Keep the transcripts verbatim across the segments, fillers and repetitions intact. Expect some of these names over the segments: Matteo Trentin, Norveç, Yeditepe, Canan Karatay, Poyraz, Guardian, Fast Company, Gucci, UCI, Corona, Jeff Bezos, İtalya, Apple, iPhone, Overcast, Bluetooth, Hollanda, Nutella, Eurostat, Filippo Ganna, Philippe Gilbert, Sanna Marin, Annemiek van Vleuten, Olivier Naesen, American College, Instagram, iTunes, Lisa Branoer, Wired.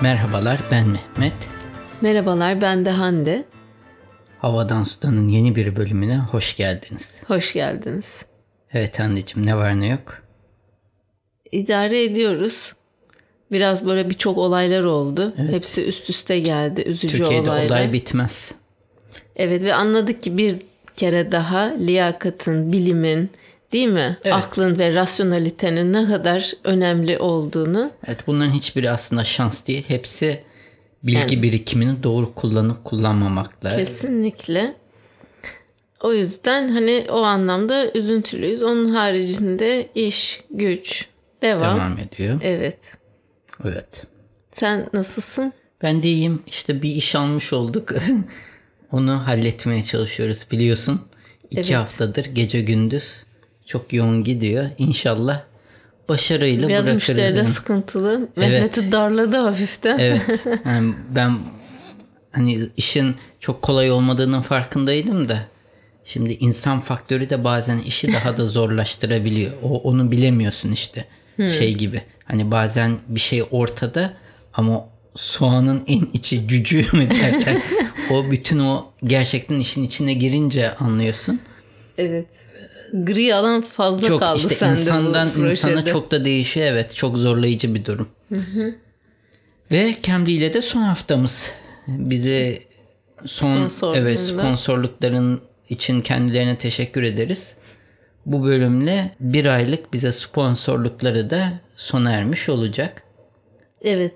Merhabalar, ben Mehmet. Merhabalar, ben de Hande. Havadan Sudan'ın yeni bir bölümüne hoş geldiniz. Hoş geldiniz. Evet Hande'cim, ne var ne yok? İdare ediyoruz. Biraz böyle birçok olaylar oldu. Evet. Hepsi üst üste geldi. Üzücü Türkiye'de olaylar. Türkiye'de olay bitmez. Evet ve anladık ki bir kere daha liyakatın, bilimin, değil mi? Evet. Aklın ve rasyonalitenin ne kadar önemli olduğunu. Evet, bunların hiçbiri aslında şans değil. Hepsi bilgi yani, birikimini doğru kullanıp kullanmamakla. Kesinlikle. O yüzden hani o anlamda üzüntülüyüz. Onun haricinde iş, güç devam. Devam ediyor. Evet. Evet. Sen nasılsın? Ben de iyiyim. İşte bir iş almış olduk. Onu halletmeye çalışıyoruz biliyorsun. İki evet. haftadır gece gündüz. Çok yoğun gidiyor. İnşallah başarıyla biraz bırakırız. Biraz müşteride yani. Sıkıntılı. Evet. Mehmet'i darladı hafiften. Evet. Yani ben hani işin çok kolay olmadığının farkındaydım da. Şimdi insan faktörü de bazen işi daha da zorlaştırabiliyor. O, onu bilemiyorsun işte. Hmm. Şey gibi. Hani bazen bir şey ortada ama soğanın en içi cücüğü mü derler. O bütün o gerçekten işin içine girince anlıyorsun. Evet. Gri alan fazla çok, kaldı işte sende. İnsandan insana çok da değişiyor. Evet, çok zorlayıcı bir durum. Hı hı. Ve Cambly ile de son haftamız. Bizi son evet sponsorlukların için kendilerine teşekkür ederiz. Bu bölümle bir aylık bize sponsorlukları da sona ermiş olacak. Evet.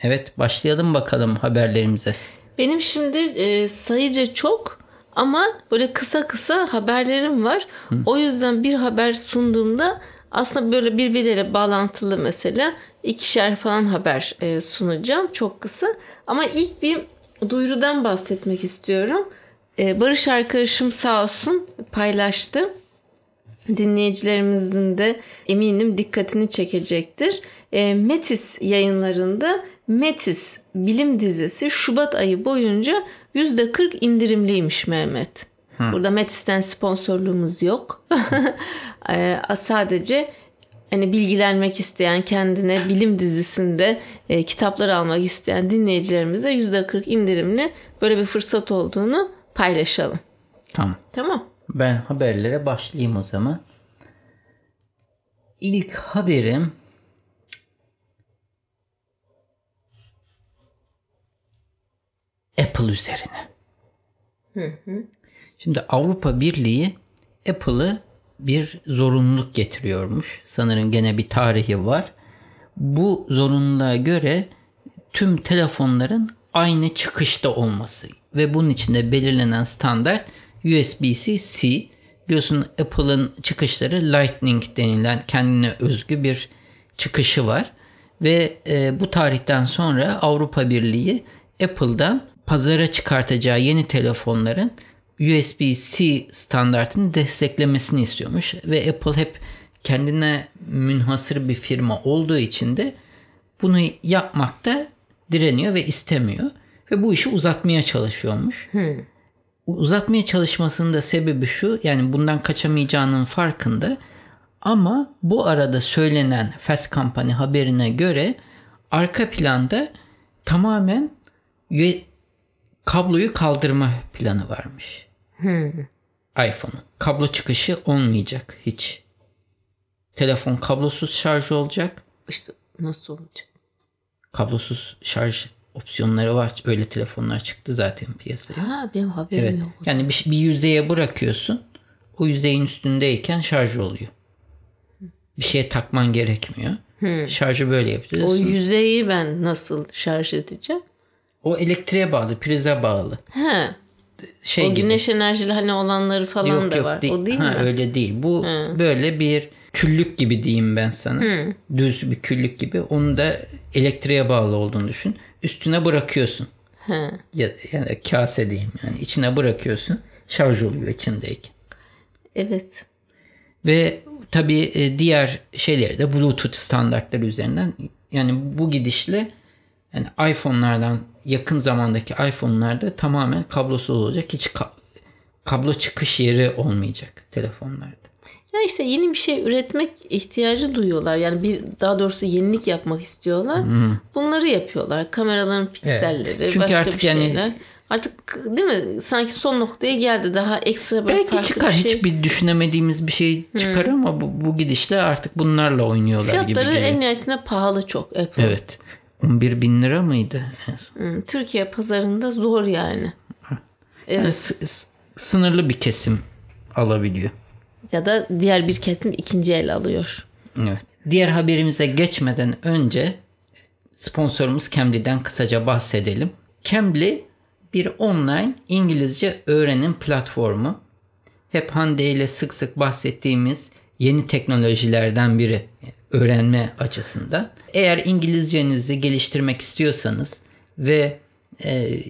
Evet, başlayalım bakalım haberlerimize. Benim şimdi e, sayıca çok ama böyle kısa kısa haberlerim var. Hı. O yüzden bir haber sunduğumda aslında böyle birbirleriyle bağlantılı mesela ikişer falan haber e, sunacağım. Çok kısa ama ilk bir duyurudan bahsetmek istiyorum. E, Barış arkadaşım sağ olsun paylaştı. Dinleyicilerimizin de eminim dikkatini çekecektir. E, Metis yayınlarında Metis bilim dizisi Şubat ayı boyunca yüzde kırk indirimliymiş Mehmet. Hı. Burada Metis'ten sponsorluğumuz yok. e, sadece hani bilgilenmek isteyen, kendine bilim dizisinde e, kitaplar almak isteyen dinleyicilerimize yüzde kırk indirimli böyle bir fırsat olduğunu paylaşalım. Tamam. Tamam. Ben haberlere başlayayım o zaman. İlk haberim Apple üzerine. Hı hı. Şimdi Avrupa Birliği Apple'ı bir zorunluluk getiriyormuş. Sanırım gene bir tarihi var. Bu zorunluluğa göre tüm telefonların aynı çıkışta olması ve bunun içinde belirlenen standart U S B C. Biliyorsun Apple'ın çıkışları Lightning denilen kendine özgü bir çıkışı var. Ve e, bu tarihten sonra Avrupa Birliği Apple'dan pazara çıkartacağı yeni telefonların U S B C standartını desteklemesini istiyormuş. Ve Apple hep kendine münhasır bir firma olduğu için de bunu yapmakta direniyor ve istemiyor. Ve bu işi uzatmaya çalışıyormuş. Hmm. Uzatmaya çalışmasının da sebebi şu, yani bundan kaçamayacağının farkında ama bu arada söylenen Fast Company haberine göre arka planda tamamen kabloyu kaldırma planı varmış. Hmm. iPhone'un kablo çıkışı olmayacak hiç. Telefon kablosuz şarj olacak. İşte nasıl olacak? Kablosuz şarj opsiyonları var. Öyle telefonlar çıktı zaten piyasaya. Ha, benim haberim evet. yok. Yani bir, bir yüzeye bırakıyorsun. O yüzeyin üstündeyken şarj oluyor. Bir şeye takman gerekmiyor. Hmm. Şarjı böyle yapıyorsun. O yüzeyi ben nasıl şarj edeceğim? O elektriğe bağlı, prize bağlı. Ha. Şey o güneş gibi. Enerjili hani olanları falan yok, da yok, var. Değil. O değil ha, mi? Öyle değil. Bu ha. böyle bir küllük gibi diyeyim ben sana. Hmm. Düz bir küllük gibi. Onu da elektriğe bağlı olduğunu düşün. Üstüne bırakıyorsun. He. Ya, yani kase diyeyim yani. İçine bırakıyorsun. Şarj oluyor içindeki. Evet. Ve tabii diğer şeyleri de Bluetooth standartları üzerinden yani bu gidişle yani iPhone'lardan yakın zamandaki iPhone'larda tamamen kablosuz olacak. Hiç ka- kablo çıkış yeri olmayacak telefonlarda. Ya işte yeni bir şey üretmek ihtiyacı duyuyorlar. Yani bir daha doğrusu yenilik yapmak istiyorlar. Hmm. Bunları yapıyorlar. Kameraların pikselleri, evet. başka bir şeyler. Yani... Artık değil mi? Sanki son noktaya geldi. Daha ekstra böyle belki farklı çıkar. Bir şey. Hiçbir düşünemediğimiz bir şey çıkar hmm. ama bu, bu gidişle artık bunlarla oynuyorlar. Fiyatları gibi. Fiyatları en nihayetinde pahalı çok. Apple. Evet. on bir bin lira mıydı? Hmm. Türkiye pazarında zor yani. Evet. Yani s- sınırlı bir kesim alabiliyor. Ya da diğer bir kesim ikinci el alıyor. Evet. Diğer haberimize geçmeden önce sponsorumuz Cambly'den kısaca bahsedelim. Cambly bir online İngilizce öğrenim platformu. Hep Hande ile sık sık bahsettiğimiz yeni teknolojilerden biri öğrenme açısından. Eğer İngilizcenizi geliştirmek istiyorsanız ve e,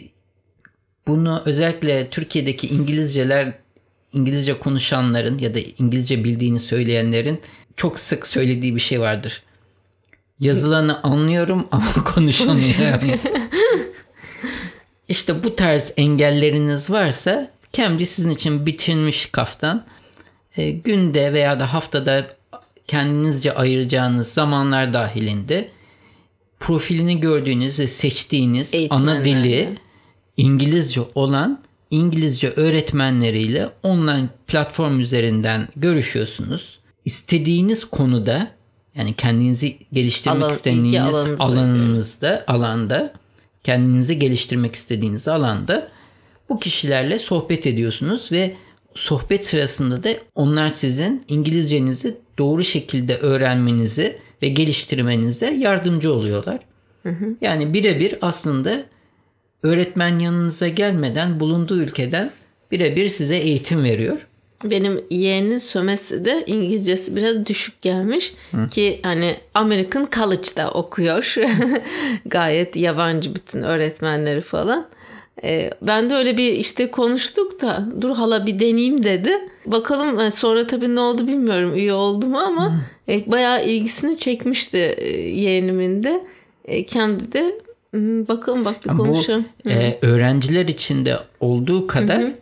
bunu özellikle Türkiye'deki İngilizceler, İngilizce konuşanların ya da İngilizce bildiğini söyleyenlerin çok sık söylediği bir şey vardır. Yazılanı anlıyorum ama konuşamıyorum. İşte bu tarz engelleriniz varsa Cambly sizin için bitirmiş kaftan. E, günde veya da haftada kendinizce ayıracağınız zamanlar dahilinde profilini gördüğünüz ve seçtiğiniz ana dili İngilizce olan İngilizce öğretmenleriyle online platform üzerinden görüşüyorsunuz. İstediğiniz konuda, yani kendinizi geliştirmek Alan, istediğiniz alanınızda, alanda kendinizi geliştirmek istediğiniz alanda bu kişilerle sohbet ediyorsunuz ve sohbet sırasında da onlar sizin İngilizcenizi doğru şekilde öğrenmenizi ve geliştirmenize yardımcı oluyorlar. Hı hı. Yani birebir aslında öğretmen yanınıza gelmeden bulunduğu ülkeden birebir size eğitim veriyor. Benim yeğenin sömesi de İngilizcesi biraz düşük gelmiş. Hı. Ki hani American College'da okuyor. Gayet yabancı bütün öğretmenleri falan. Ee, ben de öyle bir işte konuştuk da dur hala bir deneyeyim dedi. Bakalım sonra tabii ne oldu bilmiyorum, üye oldu mu ama e, bayağı ilgisini çekmişti yeğenimin de. E, kendi de bakın bak bir konuşalım. Bu e, öğrenciler için de olduğu kadar Hı-hı.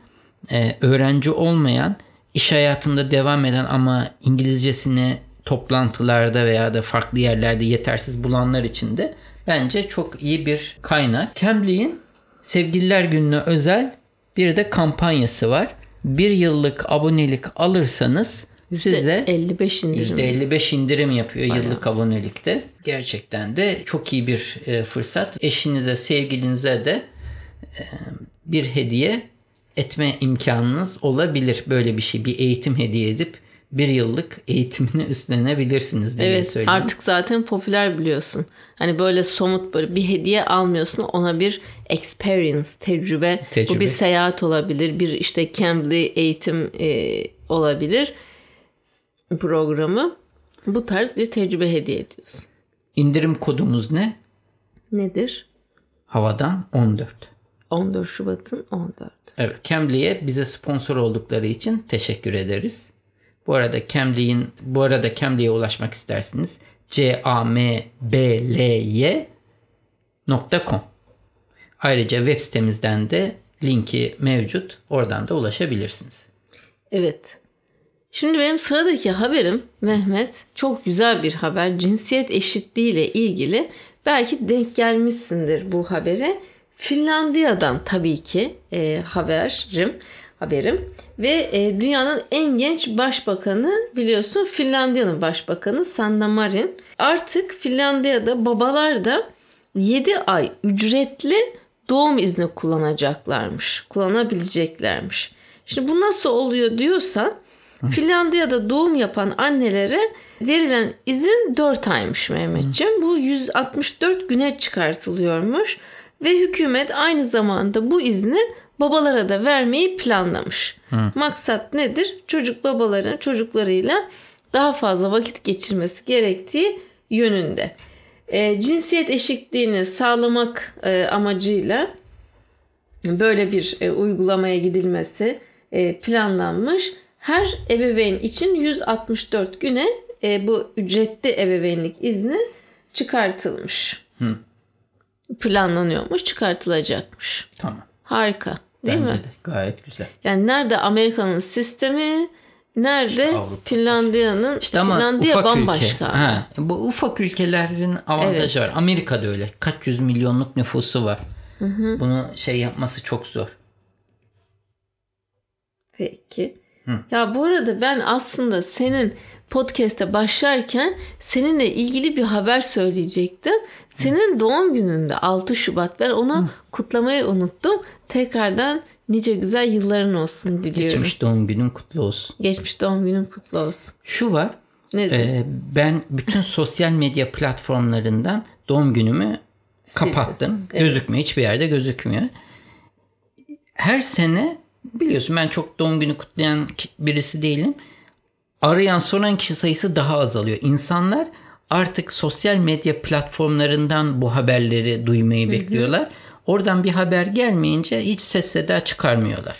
Ee, öğrenci olmayan, iş hayatında devam eden ama İngilizcesini toplantılarda veya da farklı yerlerde yetersiz bulanlar için de bence çok iyi bir kaynak. Cambly'in Sevgililer Günü'ne özel bir de kampanyası var. Bir yıllık abonelik alırsanız size yüzde elli beş indirim, yüzde elli beş indirim yapıyor. Bayağı. Yıllık abonelikte. Gerçekten de çok iyi bir e, fırsat. Eşinize, sevgilinize de e, bir hediye etme imkanınız olabilir. Böyle bir şey, bir eğitim hediye edip bir yıllık eğitimini üstlenebilirsiniz diye evet, söyleyeyim. Evet, artık zaten popüler biliyorsun. Hani böyle somut böyle bir hediye almıyorsun, ona bir experience, tecrübe. tecrübe. Bu bir seyahat olabilir, bir işte Cambly eğitim e, olabilir programı. Bu tarz bir tecrübe hediye ediyorsun. İndirim kodumuz ne? Nedir? Havadan on dört. on dört Şubat'ın on dört. Evet, Cambly'ye bize sponsor oldukları için teşekkür ederiz. Bu arada Cambly'in bu arada Cambly'ye ulaşmak istersiniz. c a m b l y nokta com. Ayrıca web sitemizden de linki mevcut. Oradan da ulaşabilirsiniz. Evet. Şimdi benim sıradaki haberim Mehmet, çok güzel bir haber. Cinsiyet eşitliği ile ilgili. Belki denk gelmişsindir bu habere. Finlandiya'dan tabii ki e, haberim haberim ve e, dünyanın en genç başbakanı biliyorsun Finlandiya'nın başbakanı Sanna Marin. Artık Finlandiya'da babalar da yedi ay ücretli doğum izni kullanacaklarmış, kullanabileceklermiş. Şimdi bu nasıl oluyor diyorsan Hı. Finlandiya'da doğum yapan annelere verilen izin dört aymış Mehmetciğim. Hı. Bu yüz altmış dört güne çıkartılıyormuş. Ve hükümet aynı zamanda bu izni babalara da vermeyi planlamış. Hı. Maksat nedir? Çocuk babaların çocuklarıyla daha fazla vakit geçirmesi gerektiği yönünde. E, cinsiyet eşitliğini sağlamak e, amacıyla böyle bir e, uygulamaya gidilmesi e, planlanmış. Her ebeveyn için yüz altmış dört güne e, bu ücretli ebeveynlik izni çıkartılmış. Hı. Planlanıyormuş, çıkartılacakmış. Tamam. Harika, değil Bence mi? De, gayet güzel. Yani nerede Amerika'nın sistemi, Nerede? İşte Finlandiya'nın işte Finlandiya bambaşka. Ha, bu ufak ülkelerin avantajı evet. var. Amerika'da öyle. Kaç yüz milyonluk nüfusu var. Hı hı. Bunu şey yapması çok zor. Peki. Hı. Ya bu arada ben aslında senin podcast'e başlarken seninle ilgili bir haber söyleyecektim. Senin doğum gününde altı Şubat. Ben onu Hı. kutlamayı unuttum. Tekrardan nice güzel yılların olsun diliyorum. Geçmiş doğum günün kutlu olsun. Geçmiş doğum günün kutlu olsun. Şu var. Nedir? E, ben bütün sosyal medya platformlarından doğum günümü kapattım. Evet. Gözükmüyor. Hiçbir yerde gözükmüyor. Her sene biliyorsun ben çok doğum günü kutlayan birisi değilim. Arayan soran kişi sayısı daha azalıyor. İnsanlar artık sosyal medya platformlarından bu haberleri duymayı Hı-hı. bekliyorlar. Oradan bir haber gelmeyince hiç ses seda çıkarmıyorlar.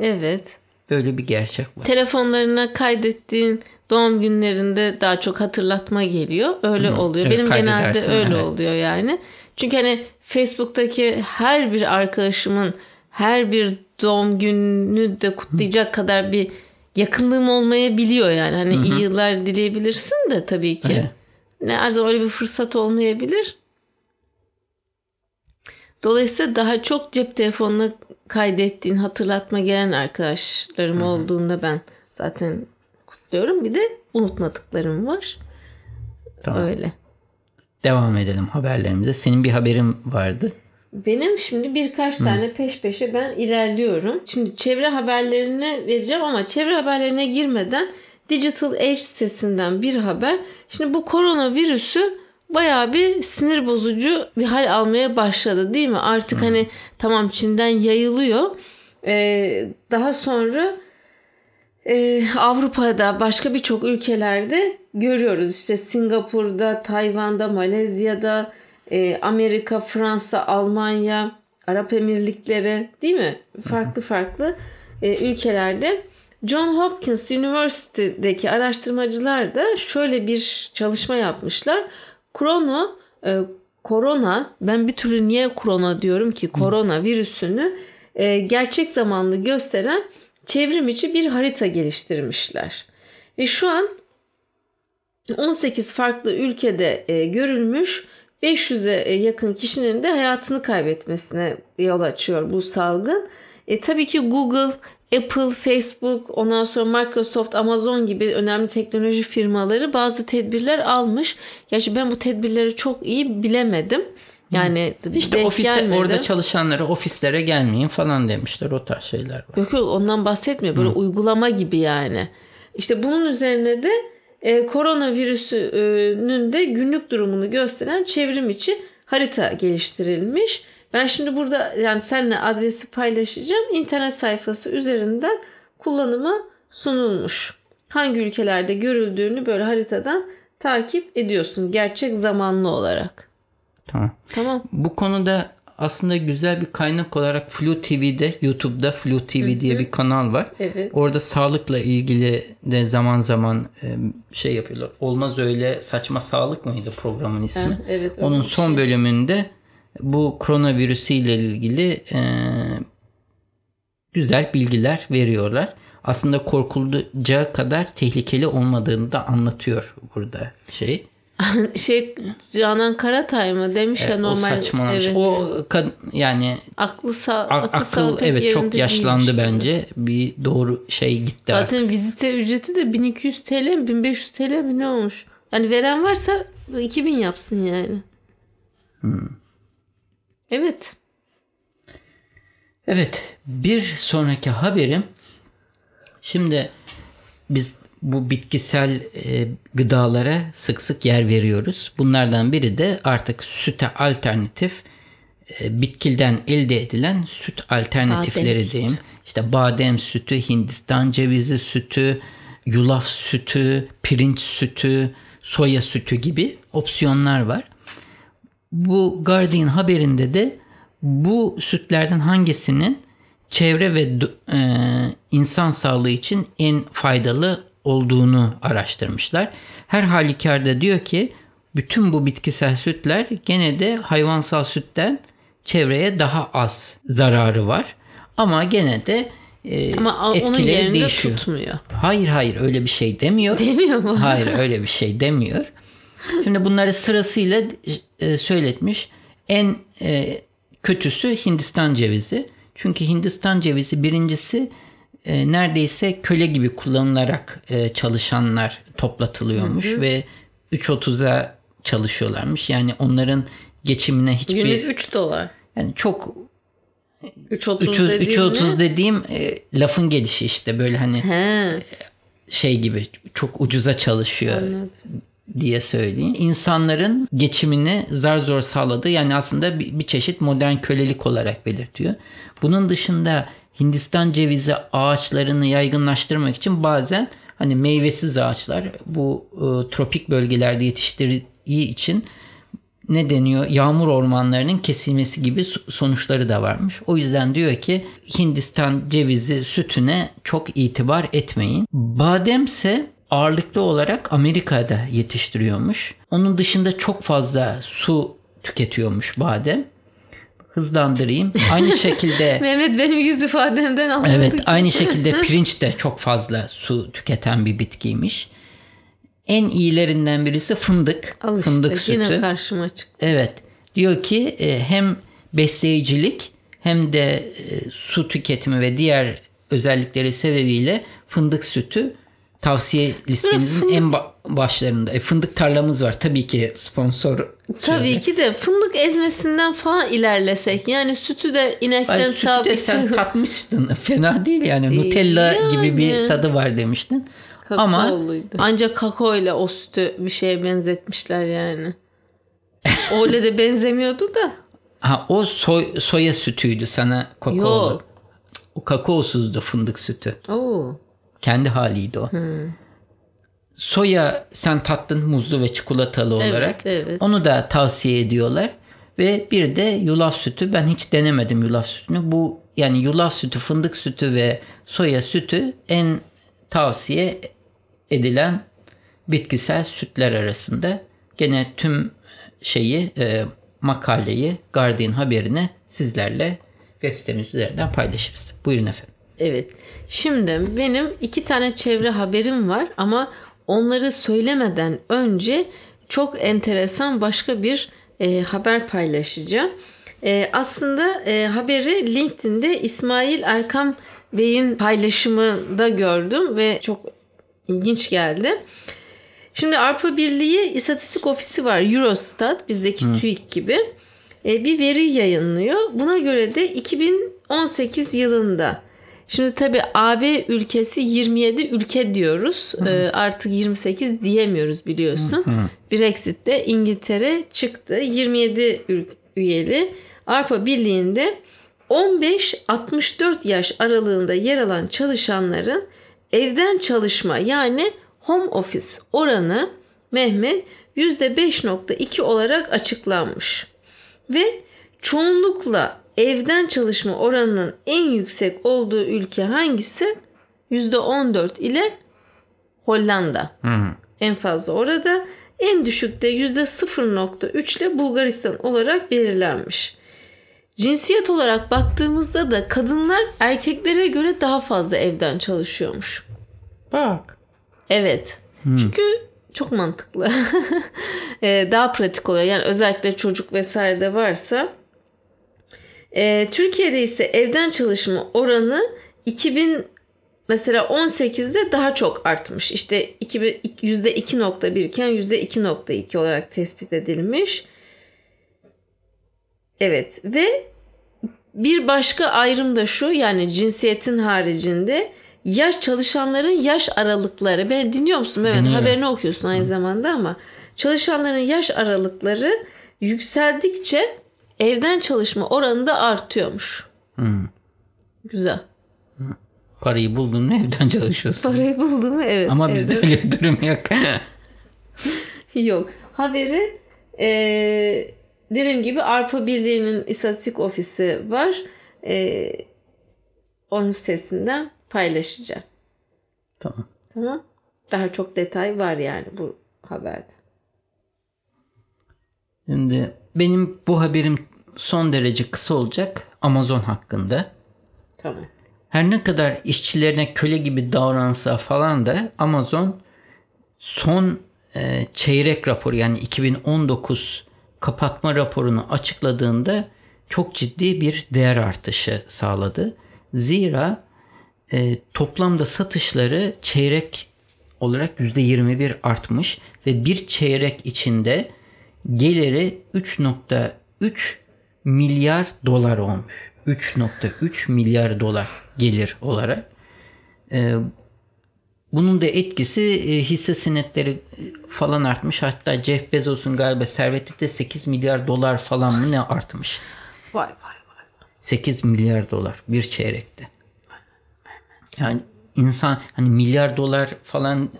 Evet. Böyle bir gerçek var. Telefonlarına kaydettiğin doğum günlerinde daha çok hatırlatma geliyor. Öyle Hı-hı. oluyor. Evet, benim genelde öyle evet. oluyor yani. Çünkü hani Facebook'taki her bir arkadaşımın her bir doğum gününü de kutlayacak Hı-hı. kadar bir yakınlığım olmayabiliyor yani. Hani Hı-hı. iyi yıllar dileyebilirsin de tabii ki. Evet. Ne her zaman öyle bir fırsat olmayabilir. Dolayısıyla daha çok cep telefonuna kaydettiğin hatırlatma gelen arkadaşlarım Hı-hı. olduğunda ben zaten kutluyorum. Bir de unutmadıklarım var. Tamam. Öyle. Devam edelim haberlerimize. Senin bir haberin vardı. Benim şimdi birkaç Hı. tane peş peşe ben ilerliyorum. Şimdi çevre haberlerini vereceğim ama çevre haberlerine girmeden Digital Age sitesinden bir haber. Şimdi bu koronavirüsü bayağı bir sinir bozucu bir hal almaya başladı değil mi? Artık Hı. hani tamam Çin'den yayılıyor. Ee, daha sonra e, Avrupa'da başka birçok ülkelerde görüyoruz. İşte Singapur'da, Tayvan'da, Malezya'da, Amerika, Fransa, Almanya, Arap Emirlikleri değil mi? Farklı farklı ülkelerde. John Hopkins University'deki araştırmacılar da şöyle bir çalışma yapmışlar. Corona, Corona, ben bir türlü niye Corona diyorum ki? Corona virüsünü gerçek zamanlı gösteren çevrim içi bir harita geliştirmişler. Ve şu an on sekiz farklı ülkede görülmüş beş yüze yakın kişinin de hayatını kaybetmesine yol açıyor bu salgın. E, tabii ki Google, Apple, Facebook, ondan sonra Microsoft, Amazon gibi önemli teknoloji firmaları bazı tedbirler almış. Gerçi ben bu tedbirleri çok iyi bilemedim. Yani işte ofiste gelmedim. Orada çalışanlara ofislere gelmeyin falan demişler, o tarz şeyler var. Yok yok ondan bahsetmiyor. Böyle Hı. uygulama gibi yani. İşte bunun üzerine de E, koronavirüsünün de günlük durumunu gösteren çevrim içi harita geliştirilmiş. Ben şimdi burada yani seninle adresi paylaşacağım. İnternet sayfası üzerinden kullanıma sunulmuş. Hangi ülkelerde görüldüğünü böyle haritadan takip ediyorsun gerçek zamanlı olarak. Tamam. Tamam. Bu konuda aslında güzel bir kaynak olarak Flu T V'de, YouTube'da Flu T V Hı-hı. diye bir kanal var. Evet. Orada sağlıkla ilgili de zaman zaman şey yapıyorlar. Olmaz öyle saçma sağlık mıydı programın ismi? Ha, evet, onun son şey. Bölümünde bu koronavirüsü ile ilgili e, güzel bilgiler veriyorlar. Aslında korkulacağı kadar tehlikeli olmadığını da anlatıyor burada şey. şey Canan Karatay mı demiş evet, ya normal. O saçmalamış. Evet. O kad- yani aklı sağ aklı, aklı evet çok yaşlandı değilmiş. Bence. Bir doğru şey gitti. Zaten artık. Vizite ücreti de bin iki yüz Türk lirası mi bin beş yüz Türk lirası mi ne olmuş? Yani veren varsa iki bin yapsın yani. Hmm. Evet. Evet, bir sonraki haberim. Şimdi biz bu bitkisel e, gıdalara sık sık yer veriyoruz. Bunlardan biri de artık süte alternatif e, bitkilden elde edilen süt alternatifleri badem diyeyim. Sütü. İşte badem sütü, Hindistan cevizi sütü, yulaf sütü, pirinç sütü, soya sütü gibi opsiyonlar var. Bu Guardian haberinde de bu sütlerden hangisinin çevre ve e, insan sağlığı için en faydalı olduğunu araştırmışlar. Her halükarda diyor ki bütün bu bitkisel sütler gene de hayvansal sütten çevreye daha az zararı var. Ama gene de e, ama etkileri değişiyor. Ama onun yerinde tutmuyor. Hayır hayır öyle bir şey demiyor. Demiyor mu? Hayır öyle bir şey demiyor. Şimdi bunları sırasıyla e, söyletmiş. En e, kötüsü Hindistan cevizi. Çünkü Hindistan cevizi birincisi e, neredeyse köle gibi kullanılarak e, çalışanlar toplatılıyormuş. Hı hı. Ve üç otuz'a çalışıyorlarmış. Yani onların geçimine hiçbir... Günlük üç dolar. Yani çok... üç otuz dediğim, üç otuz dediğim e, lafın gelişi işte böyle hani He. şey gibi çok ucuza çalışıyor. Anladım. Diye söyleyeyim. İnsanların geçimini zar zor sağladığı yani aslında bir, bir çeşit modern kölelik olarak belirtiyor. Bunun dışında Hindistan cevizi ağaçlarını yaygınlaştırmak için bazen hani meyvesiz ağaçlar bu e, tropik bölgelerde yetiştirdiği için ne deniyor? Yağmur ormanlarının kesilmesi gibi sonuçları da varmış. O yüzden diyor ki Hindistan cevizi sütüne çok itibar etmeyin. Bademse ağırlıklı olarak Amerika'da yetiştiriyormuş. Onun dışında çok fazla su tüketiyormuş badem. Hızlandırayım. Aynı şekilde Mehmet benim yüz ifademden anladım. Evet, aynı şekilde pirinç de çok fazla su tüketen bir bitkiymiş. En iyilerinden birisi fındık. Al işte, fındık sütü. Yine karşıma çıktı. Evet. Diyor ki hem besleyicilik hem de su tüketimi ve diğer özellikleri sebebiyle fındık sütü tavsiye listenizin en başlarında. E, fındık tarlamız var. Tabii ki sponsor. Tabii şeyde. Ki de fındık ezmesinden falan ilerlesek. Yani sütü de inekten sabit. Sütü de sen tatmıştın. Fena değil yani. Nutella yani. Gibi bir tadı var demiştin. Kakao ama oluydu. Ancak kakao ile o sütü bir şeye benzetmişler yani. Öyle de benzemiyordu da. Ha, o soy, soya sütüydü sana kakao. Yok. O kakaosuzdu fındık sütü. Oo. Kendi haliydi o. Hmm. Soya sen tattın muzlu ve çikolatalı evet, olarak. Evet. Onu da tavsiye ediyorlar. Ve bir de yulaf sütü. Ben hiç denemedim yulaf sütünü. Bu yani yulaf sütü, fındık sütü ve soya sütü en tavsiye edilen bitkisel sütler arasında. Gene tüm şeyi e, makaleyi Guardian haberini sizlerle web sitemiz üzerinden paylaşırız. Buyurun efendim. Evet. Şimdi benim iki tane çevre haberim var ama onları söylemeden önce çok enteresan başka bir e, haber paylaşacağım. E, aslında e, haberi LinkedIn'de İsmail Erkam Bey'in paylaşımında gördüm ve çok ilginç geldi. Şimdi Avrupa Birliği İstatistik Ofisi var. Eurostat bizdeki Hı. TÜİK gibi e, bir veri yayınlıyor. Buna göre de iki bin on sekiz yılında şimdi tabii A B ülkesi yirmi yedi ülke diyoruz. E, artık yirmi sekiz diyemiyoruz biliyorsun. Hı hı. Brexit'te İngiltere çıktı. yirmi yedi ül- üyeli Avrupa Birliği'nde on beş altmış dört yaş aralığında yer alan çalışanların evden çalışma yani home office oranı Mehmet yüzde beş virgül iki olarak açıklanmış. Ve çoğunlukla evden çalışma oranının en yüksek olduğu ülke hangisi? yüzde on dört ile Hollanda. Hmm. En fazla orada. En düşük de yüzde sıfır virgül üç ile Bulgaristan olarak belirlenmiş. Cinsiyet olarak baktığımızda da kadınlar erkeklere göre daha fazla evden çalışıyormuş. Bak. Evet. Hmm. Çünkü çok mantıklı. Daha pratik oluyor. Yani özellikle çocuk vesaire de varsa. Ee, Türkiye'de ise evden çalışma oranı iki bin mesela on sekizde daha çok artmış. İşte yüzde iki virgül bir iken yüzde iki virgül iki olarak tespit edilmiş. Evet ve bir başka ayrım da şu yani cinsiyetin haricinde yaş çalışanların yaş aralıkları. Beni dinliyor musun Mehmet? Dinliyorum. Haberini okuyorsun aynı zamanda ama çalışanların yaş aralıkları yükseldikçe evden çalışma oranı da artıyormuş. Hmm. Güzel. Parayı buldun mu evden çalışıyorsun. Parayı buldun mu evet. Ama bizde evet. Öyle bir durum yok. Yok. Haberi eee dediğim gibi Avrupa Birliği'nin istatistik ofisi var. Ee, onun sitesinden paylaşacağım. Tamam. Tamam. Daha çok detay var yani bu haberde. Şimdi benim bu haberim son derece kısa olacak. Amazon hakkında. Tamam. her ne kadar işçilerine köle gibi davransa falan da Amazon son e, çeyrek raporu, yani iki bin on dokuz kapatma raporunu açıkladığında çok ciddi bir değer artışı sağladı. Zira e, toplamda satışları çeyrek olarak yüzde yirmi bir artmış ve bir çeyrek içinde geliri üç virgül üç milyar dolar olmuş. üç virgül üç milyar dolar gelir olarak. E, bunun da etkisi e, hisse senetleri falan artmış. Hatta Jeff Bezos'un galiba serveti de sekiz milyar dolar falan mı ne artmış. Vay vay vay. sekiz milyar dolar bir çeyrekte. Yani insan hani milyar dolar falan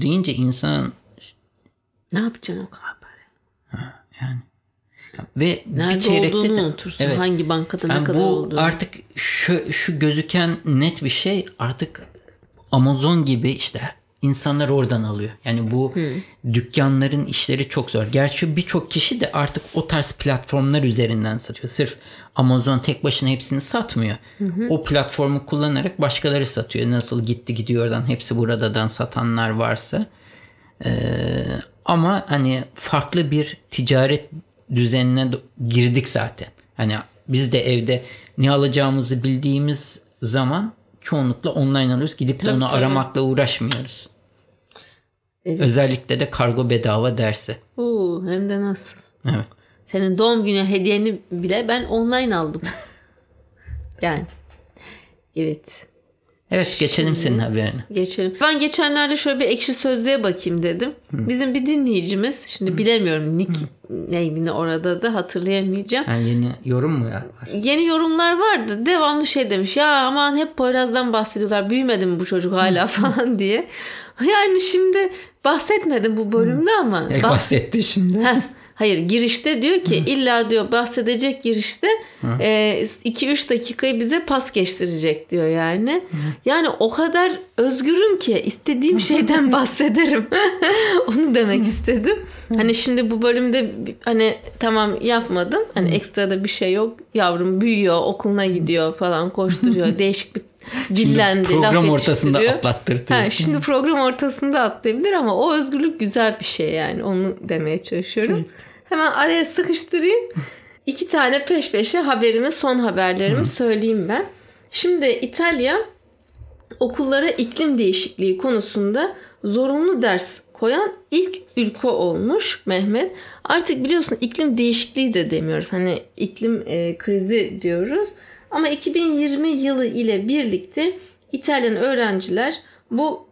deyince insan ne yapacaksın o kadar parayı? Ha, yani. Ve nerede bir çeyrekte olduğunu de, unutursun. Evet, hangi bankada yani ne kadar bu olduğunu. Artık şu, şu gözüken net bir şey, artık Amazon gibi işte insanlar oradan alıyor. Yani bu hmm. dükkanların işleri çok zor. Gerçi birçok kişi de artık o tarz platformlar üzerinden satıyor. Sırf Amazon tek başına hepsini satmıyor. Hmm. O platformu kullanarak başkaları satıyor. Nasıl gitti gidiyordan hepsi buradadan satanlar varsa. Ee, ama hani farklı bir ticaret düzenine girdik zaten. Hani biz de evde ne alacağımızı bildiğimiz zaman çoğunlukla online alıyoruz. Gidip de onu tabii. aramakla uğraşmıyoruz. Evet. Özellikle de kargo bedava derse. Oo, hem de nasıl. Evet. Senin doğum günü hediyeni bile ben online aldım. Yani. Evet. Evet, şimdi geçelim senin haberine. Geçelim. Ben geçenlerde şöyle bir ekşi sözlüğe bakayım dedim. Hı. Bizim bir dinleyicimiz, şimdi Hı. bilemiyorum nick name'ini orada da hatırlayamayacağım. Yani yeni yorum mu var? Yeni yorumlar vardı. Devamlı şey demiş. Ya aman hep Poyraz'dan bahsediyorlar. Büyümedi mi bu çocuk hala Hı. falan diye. Yani şimdi bahsetmedim bu bölümde Hı. ama. E, bah- bahsetti şimdi. Hayır, girişte diyor ki Hı. illa diyor bahsedecek girişte iki üç e, dakikayı bize pas geçtirecek diyor yani. Hı. Yani o kadar özgürüm ki istediğim şeyden bahsederim. Onu demek istedim. Hı. Hani şimdi bu bölümde hani tamam yapmadım. Hani ekstra da bir şey yok. Yavrum büyüyor, okuluna gidiyor falan, koşturuyor. Değişik bir dillendi. Şimdi program ortasında atlattırtıyorsun. Ha, şimdi program ortasında atlayabilir ama o özgürlük güzel bir şey yani. Onu demeye çalışıyorum. Hemen araya sıkıştırayım. İki tane peş peşe haberimi, son haberlerimi söyleyeyim ben. Şimdi İtalya okullara iklim değişikliği konusunda zorunlu ders koyan ilk ülke olmuş Mehmet. Artık biliyorsun iklim değişikliği de demiyoruz. Hani iklim e, krizi diyoruz. Ama iki bin yirmi yılı ile birlikte İtalyan öğrenciler bu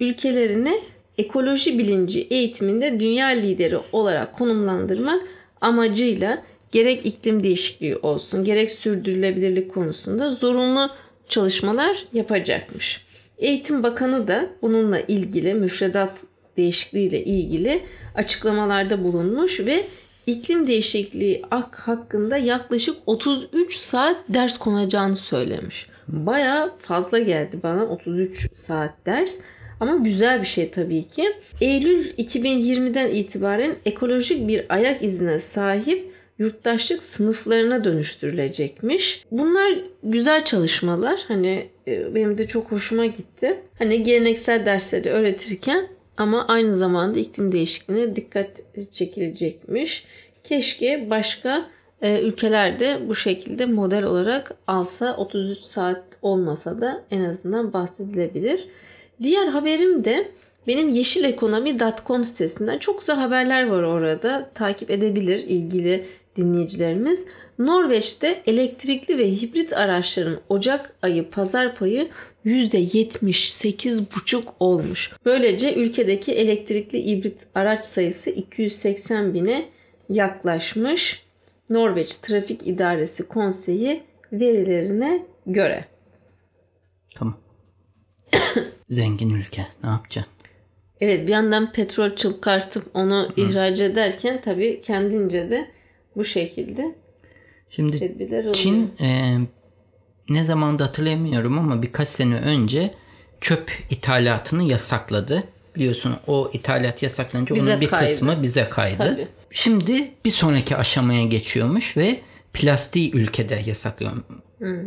ülkelerini ekoloji bilinci eğitiminde dünya lideri olarak konumlandırmak amacıyla gerek iklim değişikliği olsun, gerek sürdürülebilirlik konusunda zorunlu çalışmalar yapacakmış. Eğitim Bakanı da bununla ilgili müfredat değişikliği ile ilgili açıklamalarda bulunmuş ve iklim değişikliği hakkında yaklaşık otuz üç saat ders konacağını söylemiş. Bayağı fazla geldi bana otuz üç saat ders. Ama güzel bir şey tabii ki. Eylül iki bin yirmiden itibaren ekolojik bir ayak izine sahip yurttaşlık sınıflarına dönüştürülecekmiş. Bunlar güzel çalışmalar. Hani benim de çok hoşuma gitti. Hani geleneksel dersleri öğretirken ama aynı zamanda iklim değişikliğine dikkat çekilecekmiş. Keşke başka e, ülkelerde bu şekilde model olarak alsa, otuz üç saat olmasa da en azından bahsedilebilir. Diğer haberim de benim yeşil ekonomi nokta com sitesinden. Çok güzel haberler var orada. Takip edebilir ilgili dinleyicilerimiz. Norveç'te elektrikli ve hibrit araçların Ocak ayı pazar payı yüzde yetmiş sekiz virgül beş olmuş. Böylece ülkedeki elektrikli hibrit araç sayısı iki yüz seksen bine yaklaşmış. Norveç Trafik İdaresi Konseyi verilerine göre. Tamam. Zengin ülke. Ne yapacaksın? Evet, bir yandan petrol çıkartıp onu Hı. ihraç ederken tabii kendince de bu şekilde. Şimdi tedbirler oluyor. Çin e, ne zaman da hatırlamıyorum ama birkaç sene önce çöp ithalatını yasakladı. Biliyorsun o ithalat yasaklanınca bize onun bir kaydı. kısmı bize kaydı. Tabii. Şimdi bir sonraki aşamaya geçiyormuş ve plastiği ülkede yasaklıyor. Hmm.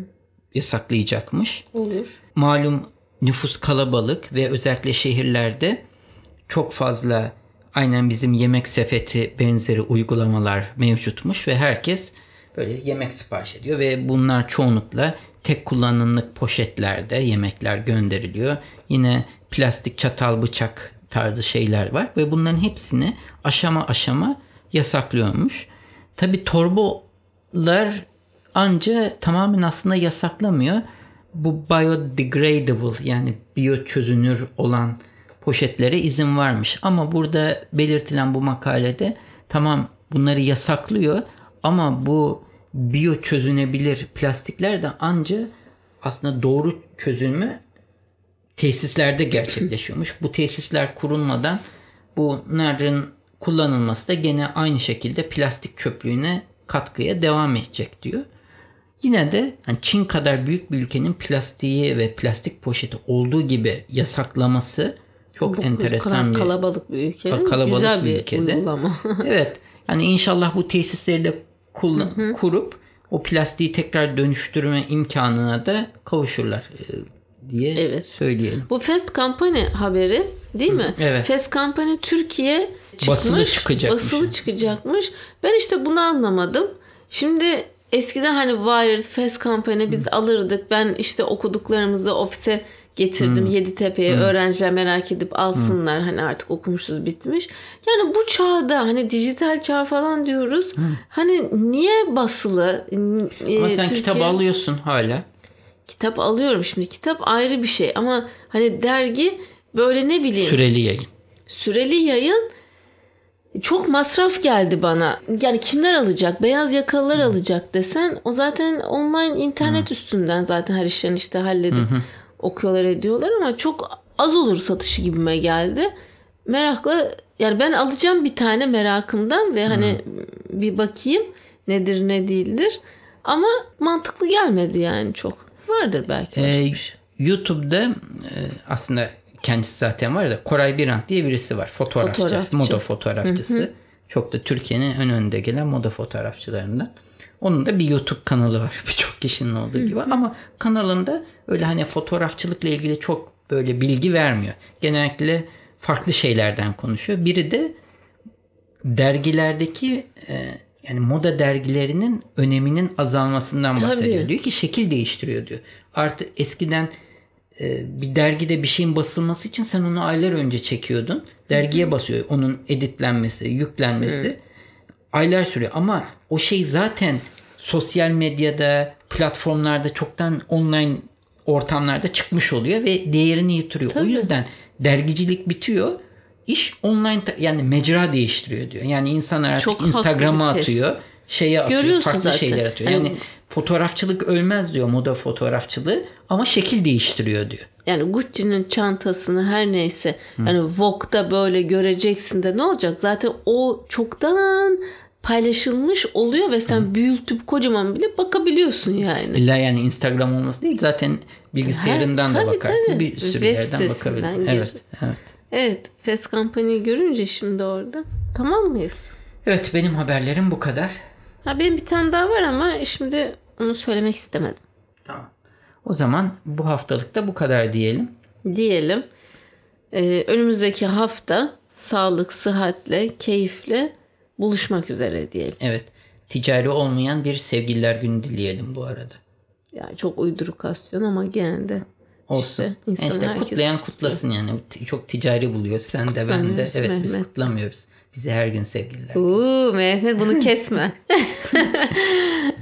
Yasaklayacakmış. Olur. Malum nüfus kalabalık ve özellikle şehirlerde çok fazla aynen bizim yemek sepeti benzeri uygulamalar mevcutmuş ve herkes böyle yemek sipariş ediyor ve bunlar çoğunlukla tek kullanımlık poşetlerde yemekler gönderiliyor. Yine plastik çatal bıçak tarzı şeyler var ve bunların hepsini aşama aşama yasaklıyormuş. Tabii torbalar anca tamamen aslında yasaklamıyor. Bu biodegradable yani biyoçözünür olan poşetlere izin varmış. Ama burada belirtilen bu makalede tamam bunları yasaklıyor ama bu biyoçözünebilir plastikler de anca aslında doğru çözünme tesislerde gerçekleşiyormuş. Bu tesisler kurulmadan bunların kullanılması da gene aynı şekilde plastik çöplüğüne katkıya devam edecek diyor. Yine de yani Çin kadar büyük bir ülkenin plastiği ve plastik poşeti olduğu gibi yasaklaması çok bu enteresan bir kalabalık bir ülke. Kalabalık güzel bir ülkede. Uygulama. Evet. Yani inşallah bu tesisleri de kullan, hı hı. kurup o plastiği tekrar dönüştürme imkanına da kavuşurlar diye evet. söyleyelim. Bu Fast Company haberi değil hı. mi? Evet. Fast Company Türkiye çıkmış, basılı çıkacakmış. Basılı çıkacakmış. Ben işte bunu anlamadım. Şimdi eskiden hani Wired, Fast Company biz hı. alırdık. Ben işte okuduklarımızı ofise getirdim. Hmm. Yeditepe'ye hmm. öğrenciler merak edip alsınlar. Hmm. Hani artık okumuşuz bitmiş. Yani bu çağda hani dijital çağ falan diyoruz. Hmm. Hani niye basılı? Ama e, sen Türkiye... kitap alıyorsun hala. Kitap alıyorum şimdi. Kitap ayrı bir şey ama hani dergi böyle ne bileyim. Süreli yayın. Süreli yayın çok masraf geldi bana. Yani kimler alacak? Beyaz yakalılar hmm. alacak desen o zaten online internet hmm. üstünden zaten her işlerini işte halledip hmm. okuyorlar ediyorlar ama çok az olur satışı gibime geldi. Merakla yani ben alacağım bir tane merakımdan ve hani hmm. bir bakayım nedir ne değildir ama mantıklı gelmedi yani çok. Vardır belki. Ee, YouTube'da aslında kendisi zaten var da Koray Birant diye birisi var. Fotoğrafçı. Fotoğrafçı. Moda fotoğrafçısı. Hı hı. Çok da Türkiye'nin en önde gelen moda fotoğrafçılarından. Onun da bir YouTube kanalı var. Birçok kişinin olduğu gibi ama kanalında öyle hani fotoğrafçılıkla ilgili çok böyle bilgi vermiyor. Genellikle farklı şeylerden konuşuyor. Biri de dergilerdeki yani moda dergilerinin öneminin azalmasından bahsediyor. Tabii. Diyor ki şekil değiştiriyor diyor. Artık eskiden bir dergide bir şeyin basılması için sen onu aylar önce çekiyordun. Dergiye basıyor. Onun editlenmesi, yüklenmesi evet. aylar sürüyor ama o şey zaten sosyal medyada, platformlarda çoktan online ortamlarda çıkmış oluyor ve değerini yitiriyor. Tabii. O yüzden dergicilik bitiyor. İş online yani mecra değiştiriyor diyor. Yani insanlar artık çok Instagram'a atıyor, şeye atıyor, görüyorsun farklı zaten. Şeyler atıyor. Yani, yani fotoğrafçılık ölmez diyor moda fotoğrafçılığı ama şekil değiştiriyor diyor. Yani Gucci'nin çantasını her neyse hmm. yani Vogue'da böyle göreceksin de ne olacak? Zaten o çoktan paylaşılmış oluyor ve sen hmm. büyütüp kocaman bile bakabiliyorsun yani. İlla yani Instagram olması değil zaten bilgisayarından her, da tabii, bakarsın tabii. bir sürü web yerden bakabilirsin. Evet, evet. Evet, Fast Company'yi görünce şimdi orada. Tamam mıyız? Evet, benim haberlerim bu kadar. Ha, benim bir tane daha var ama şimdi onu söylemek istemedim. Tamam. O zaman bu haftalık da bu kadar diyelim. Diyelim. Ee, önümüzdeki hafta sağlık, sıhhatle, keyifle buluşmak üzere diyelim. Evet. Ticari olmayan bir sevgililer günü dileyelim bu arada. Yani çok uydurukasyon ama gene de. Olsun. İşte, yani işte kutlayan kutlasın yani. Çok ticari buluyor. Biz sen de ben de. Evet Mehmet. Biz kutlamıyoruz. Bize her gün sevgililer. Uuu Mehmet bunu kesme. evet.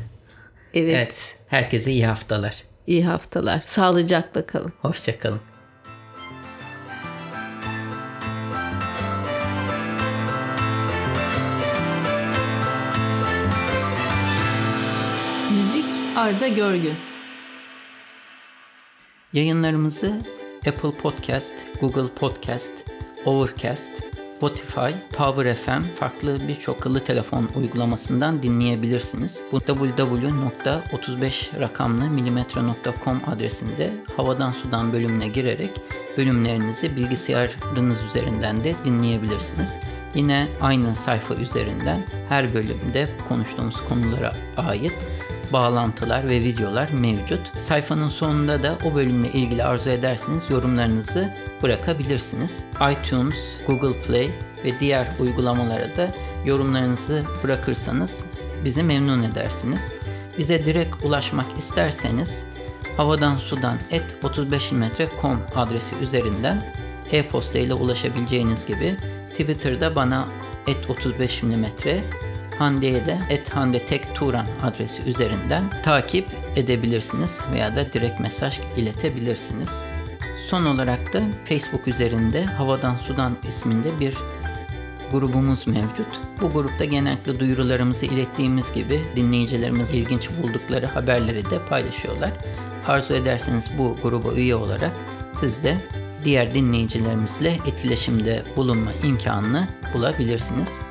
evet. Herkese iyi haftalar. İyi haftalar. Sağlıcakla kalın. Hoşça kalın. Müzik Arda Görgün. Yayınlarımızı Apple Podcast, Google Podcast, Overcast, Spotify, Power F M farklı birçok akıllı telefon uygulamasından dinleyebilirsiniz. Bu double-u double-u double-u nokta otuz beş rakamlı milimetre nokta com adresinde Havadan Sudan bölümüne girerek bölümlerinizi bilgisayarınız üzerinden de dinleyebilirsiniz. Yine aynı sayfa üzerinden her bölümde konuştuğumuz konulara ait bağlantılar ve videolar mevcut. Sayfanın sonunda da o bölümle ilgili arzu ederseniz yorumlarınızı bırakabilirsiniz. iTunes, Google Play ve diğer uygulamalara da yorumlarınızı bırakırsanız bizi memnun edersiniz. Bize direkt ulaşmak isterseniz havadansudan at otuz beş milimetre nokta com adresi üzerinden e-posta ile ulaşabileceğiniz gibi Twitter'da bana at otuz beş milimetre, Hande'ye de at handetekturan adresi üzerinden takip edebilirsiniz veya da direkt mesaj iletebilirsiniz. Son olarak da Facebook üzerinde Havadan Sudan isminde bir grubumuz mevcut. Bu grupta genellikle duyurularımızı ilettiğimiz gibi dinleyicilerimiz ilginç buldukları haberleri de paylaşıyorlar. Arzu ederseniz bu gruba üye olarak siz de diğer dinleyicilerimizle etkileşimde bulunma imkanını bulabilirsiniz.